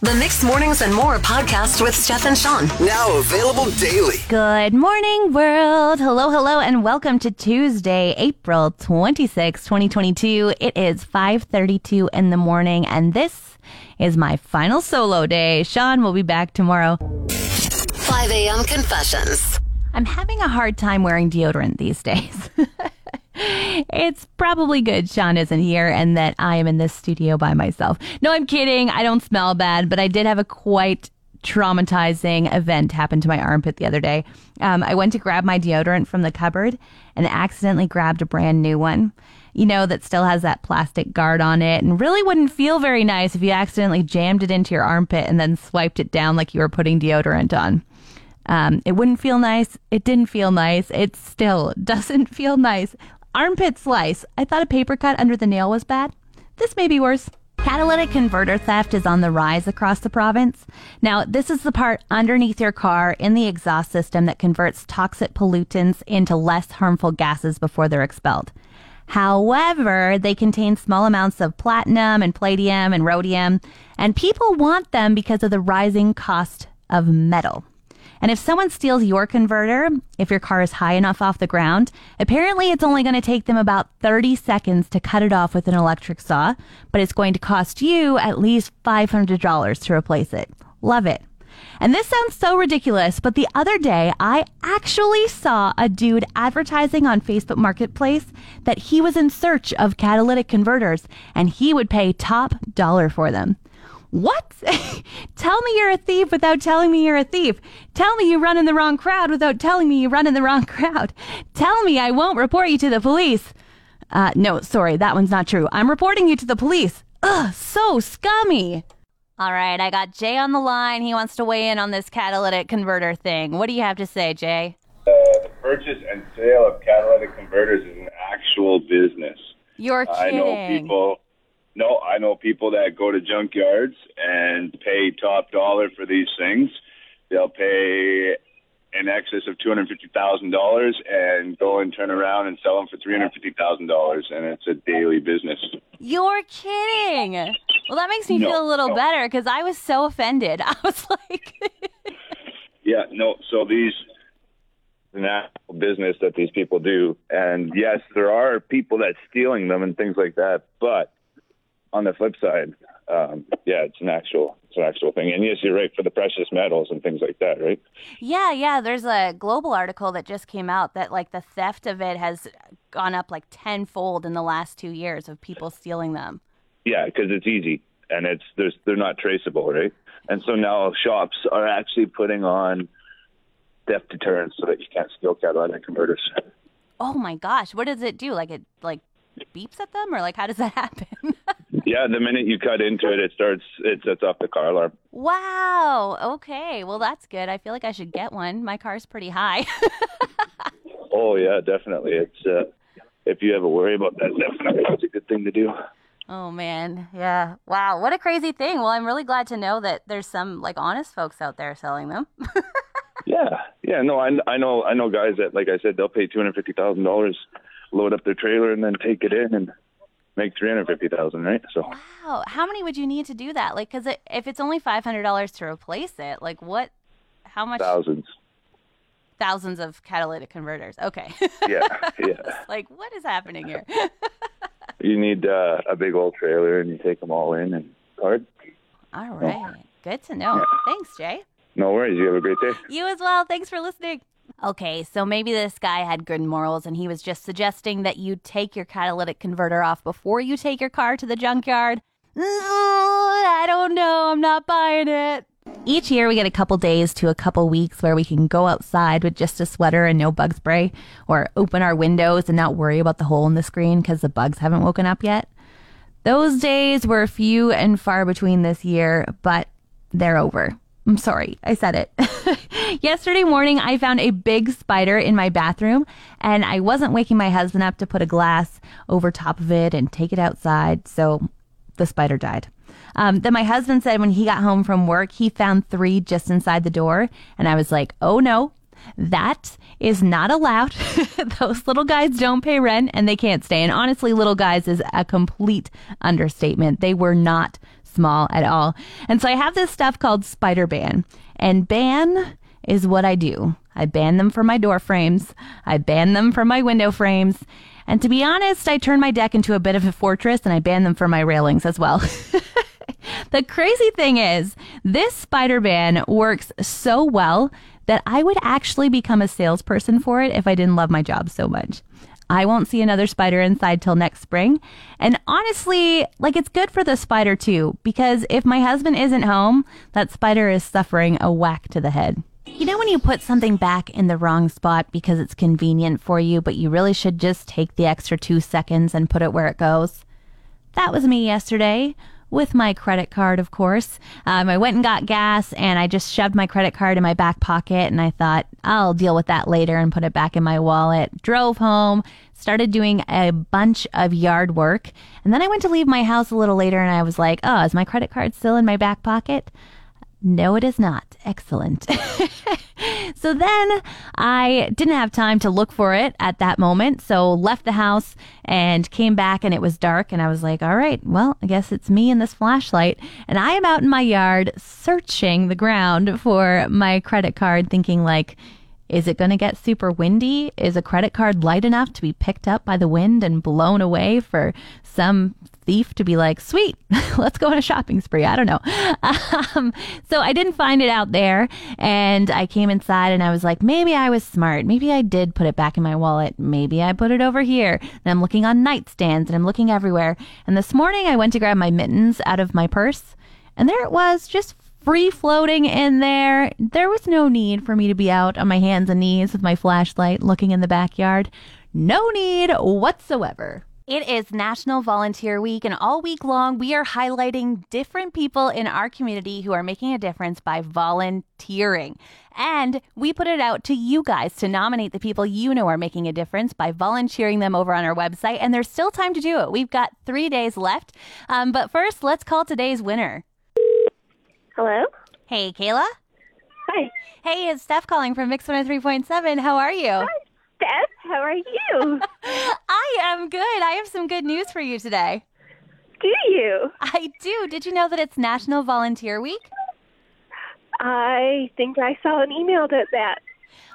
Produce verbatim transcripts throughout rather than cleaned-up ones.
The Mixed Mornings and More podcast with Steph and Sean. Now available daily. Good morning, world. Hello, hello, and welcome to Tuesday, April twenty-sixth, twenty twenty-two. It is five thirty-two in the morning, and this is my final solo day. Sean will be back tomorrow. five a.m. Confessions. I'm having a hard time wearing deodorant these days. It's probably good Sean isn't here and that I am in this studio by myself. No, I'm kidding. I don't smell bad, but I did have a quite traumatizing event happen to my armpit the other day. Um, I went to grab my deodorant from the cupboard and accidentally grabbed a brand new one, you know, that still has that plastic guard on it and really wouldn't feel very nice if you accidentally jammed it into your armpit and then swiped it down like you were putting deodorant on. Um, it wouldn't feel nice. It didn't feel nice. It still doesn't feel nice. Armpit slice. I thought a paper cut under the nail was bad. This may be worse. Catalytic converter theft is on the rise across the province. Now, this is the part underneath your car in the exhaust system that converts toxic pollutants into less harmful gases before they're expelled. However, they contain small amounts of platinum and palladium and rhodium, and people want them because of the rising cost of metal. And if someone steals your converter, if your car is high enough off the ground, apparently it's only going to take them about thirty seconds to cut it off with an electric saw, but it's going to cost you at least five hundred dollars to replace it. Love it. And this sounds so ridiculous, but the other day I actually saw a dude advertising on Facebook Marketplace that he was in search of catalytic converters and he would pay top dollar for them. What? Tell me you're a thief without telling me you're a thief. Tell me you run in the wrong crowd without telling me you run in the wrong crowd. Tell me I won't report you to the police. Uh, no, sorry, that one's not true. I'm reporting you to the police. Ugh, so scummy. All right, I got Jay on the line. He wants to weigh in on this catalytic converter thing. What do you have to say, Jay? Uh, the purchase and sale of catalytic converters is an actual business. You're kidding. I know people... No, I know people that go to junkyards and pay top dollar for these things. They'll pay in excess of two hundred fifty thousand dollars and go and turn around and sell them for three hundred fifty thousand dollars, and it's a daily business. You're kidding. Well, that makes me no, feel a little no. better because I was so offended. I was like... yeah, no, so these... an actual business that these people do, and yes, there are people that's stealing them and things like that, but... on the flip side, um, yeah, it's an actual, it's an actual thing. And yes, you're right for the precious metals and things like that, right? Yeah, yeah. There's a global article that just came out that like the theft of it has gone up like tenfold in the last two years of people stealing them. Yeah, because it's easy and it's there's they're not traceable, right? And so now shops are actually putting on theft deterrence so that you can't steal catalytic converters. Oh my gosh, what does it do? Like it like beeps at them, or like how does that happen? Yeah, the minute you cut into it, it starts, it sets off the car alarm. Wow. Okay. Well, that's good. I feel like I should get one. My car's pretty high. Oh, yeah, definitely. It's uh, if you ever worry about that, definitely it's a good thing to do. Oh, man. Yeah. Wow. What a crazy thing. Well, I'm really glad to know that there's some like honest folks out there selling them. yeah. Yeah. No, I, I know. I know guys that, like I said, they'll pay two hundred fifty thousand dollars, load up their trailer, and then take it in and make three hundred fifty thousand dollars, right? So wow, how many would you need to do that? Like, because it, if it's only five hundred dollars to replace it, like what, how much? Thousands. Thousands of catalytic converters. Okay. Yeah, yeah. Like, what is happening here? You need uh, a big old trailer and you take them all in and card. All right. Oh. Good to know. Yeah. Thanks, Jay. No worries. You have a great day. You as well. Thanks for listening. Okay, so maybe this guy had good morals and he was just suggesting that you take your catalytic converter off before you take your car to the junkyard. Ugh, I don't know. I'm not buying it. Each year we get a couple days to a couple weeks where we can go outside with just a sweater and no bug spray, or open our windows and not worry about the hole in the screen because the bugs haven't woken up yet. Those days were few and far between this year, but they're over. I'm sorry, I said it. Yesterday morning, I found a big spider in my bathroom, and I wasn't waking my husband up to put a glass over top of it and take it outside, so the spider died. Um, then my husband said when he got home from work, he found three just inside the door, and I was like, oh no, that is not allowed. Those little guys don't pay rent, and they can't stay. And honestly, little guys is a complete understatement. They were not small at all. And so I have this stuff called spider ban. And ban is what I do. I ban them from my door frames. I ban them from my window frames. And to be honest, I turn my deck into a bit of a fortress, and I ban them from my railings as well. The crazy thing is, this spider ban works so well that I would actually become a salesperson for it if I didn't love my job so much. I won't see another spider inside till next spring. And honestly, like, it's good for the spider too, because if my husband isn't home, that spider is suffering a whack to the head. You know when you put something back in the wrong spot because it's convenient for you, but you really should just take the extra two seconds and put it where it goes? That was me yesterday. With my credit card, of course. Um, I went and got gas, and I just shoved my credit card in my back pocket, and I thought, I'll deal with that later, and put it back in my wallet. Drove home, started doing a bunch of yard work, and then I went to leave my house a little later, and I was like, oh, is my credit card still in my back pocket? No, it is not. Excellent. So then I didn't have time to look for it at that moment. So left the house and came back, and it was dark. And I was like, all right, well, I guess it's me and this flashlight. And I am out in my yard searching the ground for my credit card, thinking like, is it going to get super windy? Is a credit card light enough to be picked up by the wind and blown away for some thief to be like, sweet, let's go on a shopping spree? I don't know. Um, so I didn't find it out there. And I came inside and I was like, maybe I was smart. Maybe I did put it back in my wallet. Maybe I put it over here. And I'm looking on nightstands and I'm looking everywhere. And this morning I went to grab my mittens out of my purse. And there it was, just free floating in there. There was no need for me to be out on my hands and knees with my flashlight looking in the backyard. No need whatsoever. It is National Volunteer Week, and all week long, we are highlighting different people in our community who are making a difference by volunteering. And we put it out to you guys to nominate the people you know are making a difference by volunteering them over on our website, and there's still time to do it. We've got three days left, um, but first, let's call today's winner. Hello? Hey, Kayla? Hi. Hey, it's Steph calling from Mix one oh three point seven. How are you? Hi, Steph. How are you? I am good. I have some good news for you today. Do you? I do. Did you know that it's National Volunteer Week? I think I saw an email about that.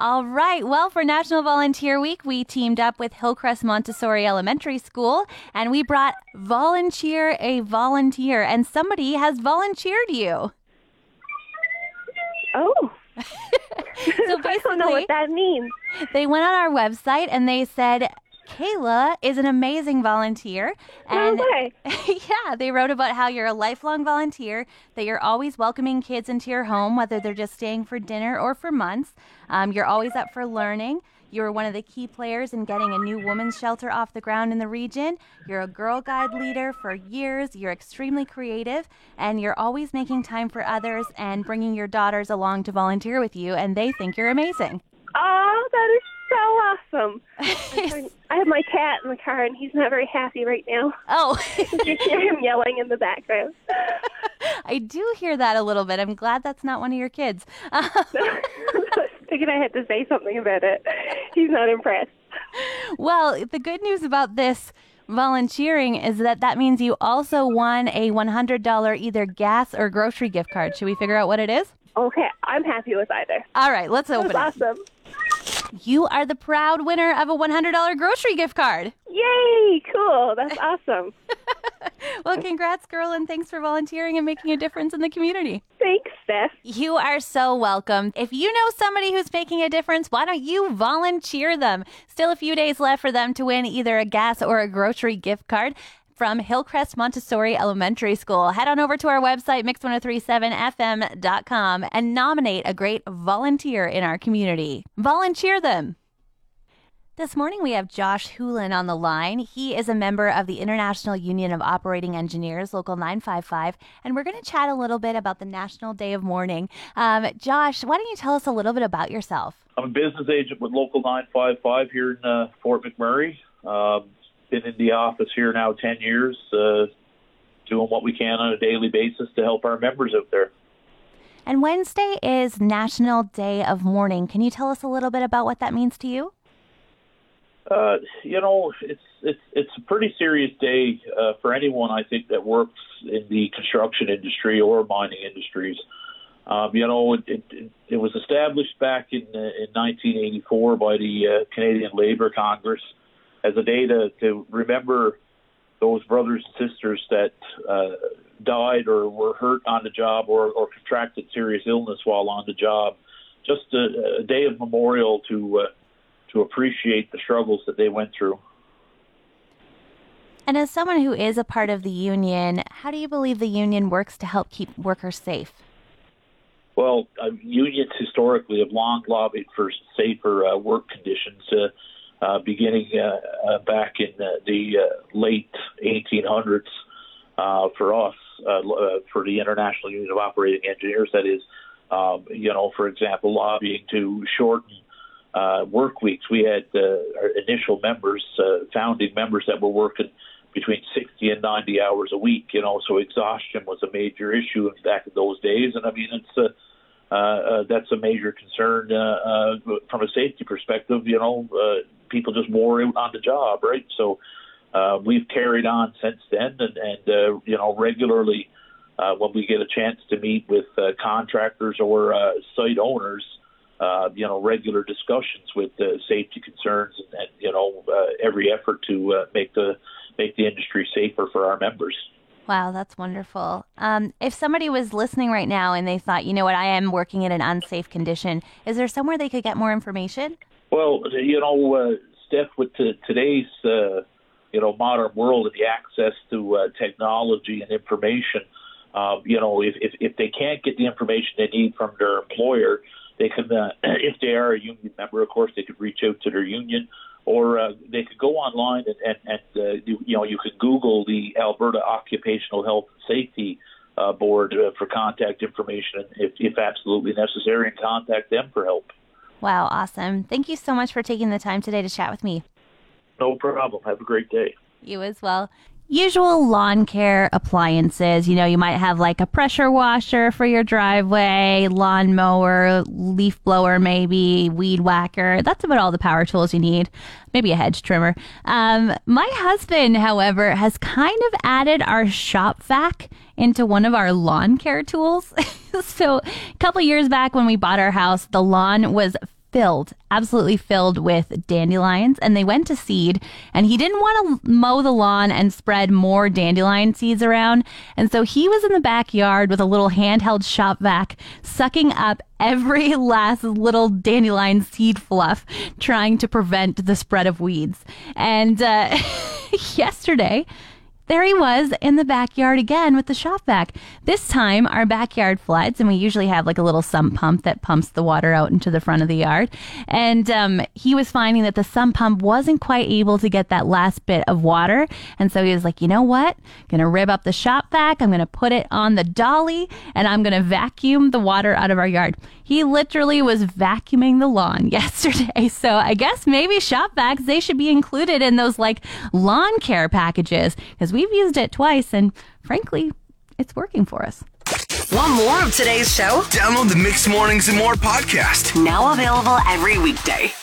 All right. Well, for National Volunteer Week, we teamed up with Hillcrest Montessori Elementary School, and we brought Volunteer a Volunteer, and somebody has volunteered you. Oh, so I don't know what that means. They went on our website and they said, Kayla is an amazing volunteer. And no way. Yeah, they wrote about how you're a lifelong volunteer, that you're always welcoming kids into your home, whether they're just staying for dinner or for months. Um, you're always up for learning. You were one of the key players in getting a new women's shelter off the ground in the region. You're a Girl Guide leader for years. You're extremely creative, and you're always making time for others and bringing your daughters along to volunteer with you, and they think you're amazing. Oh, that is so awesome. Trying, I have my cat in the car, and he's not very happy right now. Oh. You hear him yelling in the background. I do hear that a little bit. I'm glad that's not one of your kids. Um, thinking I had to say something about it. He's not impressed. Well, the good news about this volunteering is that that means you also won a one hundred dollars either gas or grocery gift card. Should we figure out what it is? Okay, I'm happy with either. All right, let's open it. That's awesome. You are the proud winner of a one hundred dollars grocery gift card. Yay, cool. That's awesome. Well, congrats, girl, and thanks for volunteering and making a difference in the community. Thanks, Steph. You are so welcome. If you know somebody who's making a difference, why don't you volunteer them? Still a few days left for them to win either a gas or a grocery gift card from Hillcrest Montessori Elementary School. Head on over to our website, mix ten thirty-seven f m dot com, and nominate a great volunteer in our community. Volunteer them. This morning we have Josh Hulin on the line. He is a member of the International Union of Operating Engineers, Local nine five five, and we're going to chat a little bit about the National Day of Mourning. Um, Josh, why don't you tell us a little bit about yourself? I'm a business agent with Local nine five five here in uh, Fort McMurray. Um, been in the office here now ten years, uh, doing what we can on a daily basis to help our members out there. And Wednesday is National Day of Mourning. Can you tell us a little bit about what that means to you? Uh, you know, it's it's it's a pretty serious day uh, for anyone, I think, that works in the construction industry or mining industries. Um, you know, it, it, it was established back in, in nineteen eighty-four by the uh, Canadian Labour Congress as a day to, to remember those brothers and sisters that uh, died or were hurt on the job or, or contracted serious illness while on the job. Just a, a day of memorial to uh, to appreciate the struggles that they went through. And as someone who is a part of the union, how do you believe the union works to help keep workers safe? Well, uh, unions historically have long lobbied for safer uh, work conditions, uh, uh, beginning uh, uh, back in uh, the uh, late eighteen hundreds uh, for us, uh, for the International Union of Operating Engineers, that is. Um, you know, for example, lobbying to shorten uh, work weeks. We had uh, our initial members, uh, founding members, that were working between sixty and ninety hours a week, you know, so exhaustion was a major issue back in those days. And I mean, it's uh, uh, that's a major concern uh, uh, from a safety perspective. You know, uh, people just wore out on the job, right? So uh, we've carried on since then, and, and uh, you know, regularly. Uh, when we get a chance to meet with uh, contractors or uh, site owners, uh, you know, regular discussions with uh, safety concerns and, and you know, uh, every effort to uh, make the make the industry safer for our members. Wow, that's wonderful. Um, if somebody was listening right now and they thought, you know what, I am working in an unsafe condition, is there somewhere they could get more information? Well, you know, uh, Steph, with t- today's, uh, you know, modern world and the access to uh, technology and information, Uh, you know, if, if, if they can't get the information they need from their employer, they can, uh, if they are a union member, of course, they could reach out to their union, or uh, they could go online and, and, and uh, you, you know, you could Google the Alberta Occupational Health and Safety uh, Board uh, for contact information, if, if absolutely necessary, and contact them for help. Wow, awesome. Thank you so much for taking the time today to chat with me. No problem. Have a great day. You as well. Usual lawn care appliances, you know, you might have like a pressure washer for your driveway, lawn mower, leaf blower, maybe weed whacker. That's about all the power tools you need. Maybe a hedge trimmer. Um, my husband, however, has kind of added our shop vac into one of our lawn care tools. So a couple years back when we bought our house, the lawn was filled, absolutely filled with dandelions, and they went to seed, and he didn't want to mow the lawn and spread more dandelion seeds around, and so he was in the backyard with a little handheld shop vac sucking up every last little dandelion seed fluff, trying to prevent the spread of weeds. And uh, yesterday there he was in the backyard again with the shop vac. This time our backyard floods, and we usually have like a little sump pump that pumps the water out into the front of the yard. And um, he was finding that the sump pump wasn't quite able to get that last bit of water. And so he was like, you know what? I'm going to rib up the shop vac. I'm going to put it on the dolly, and I'm going to vacuum the water out of our yard. He literally was vacuuming the lawn yesterday. So I guess maybe shop vacs, they should be included in those like lawn care packages, because we've used it twice, and frankly, it's working for us. Want more of today's show? Download the Mixed Mornings and More podcast. Now available every weekday.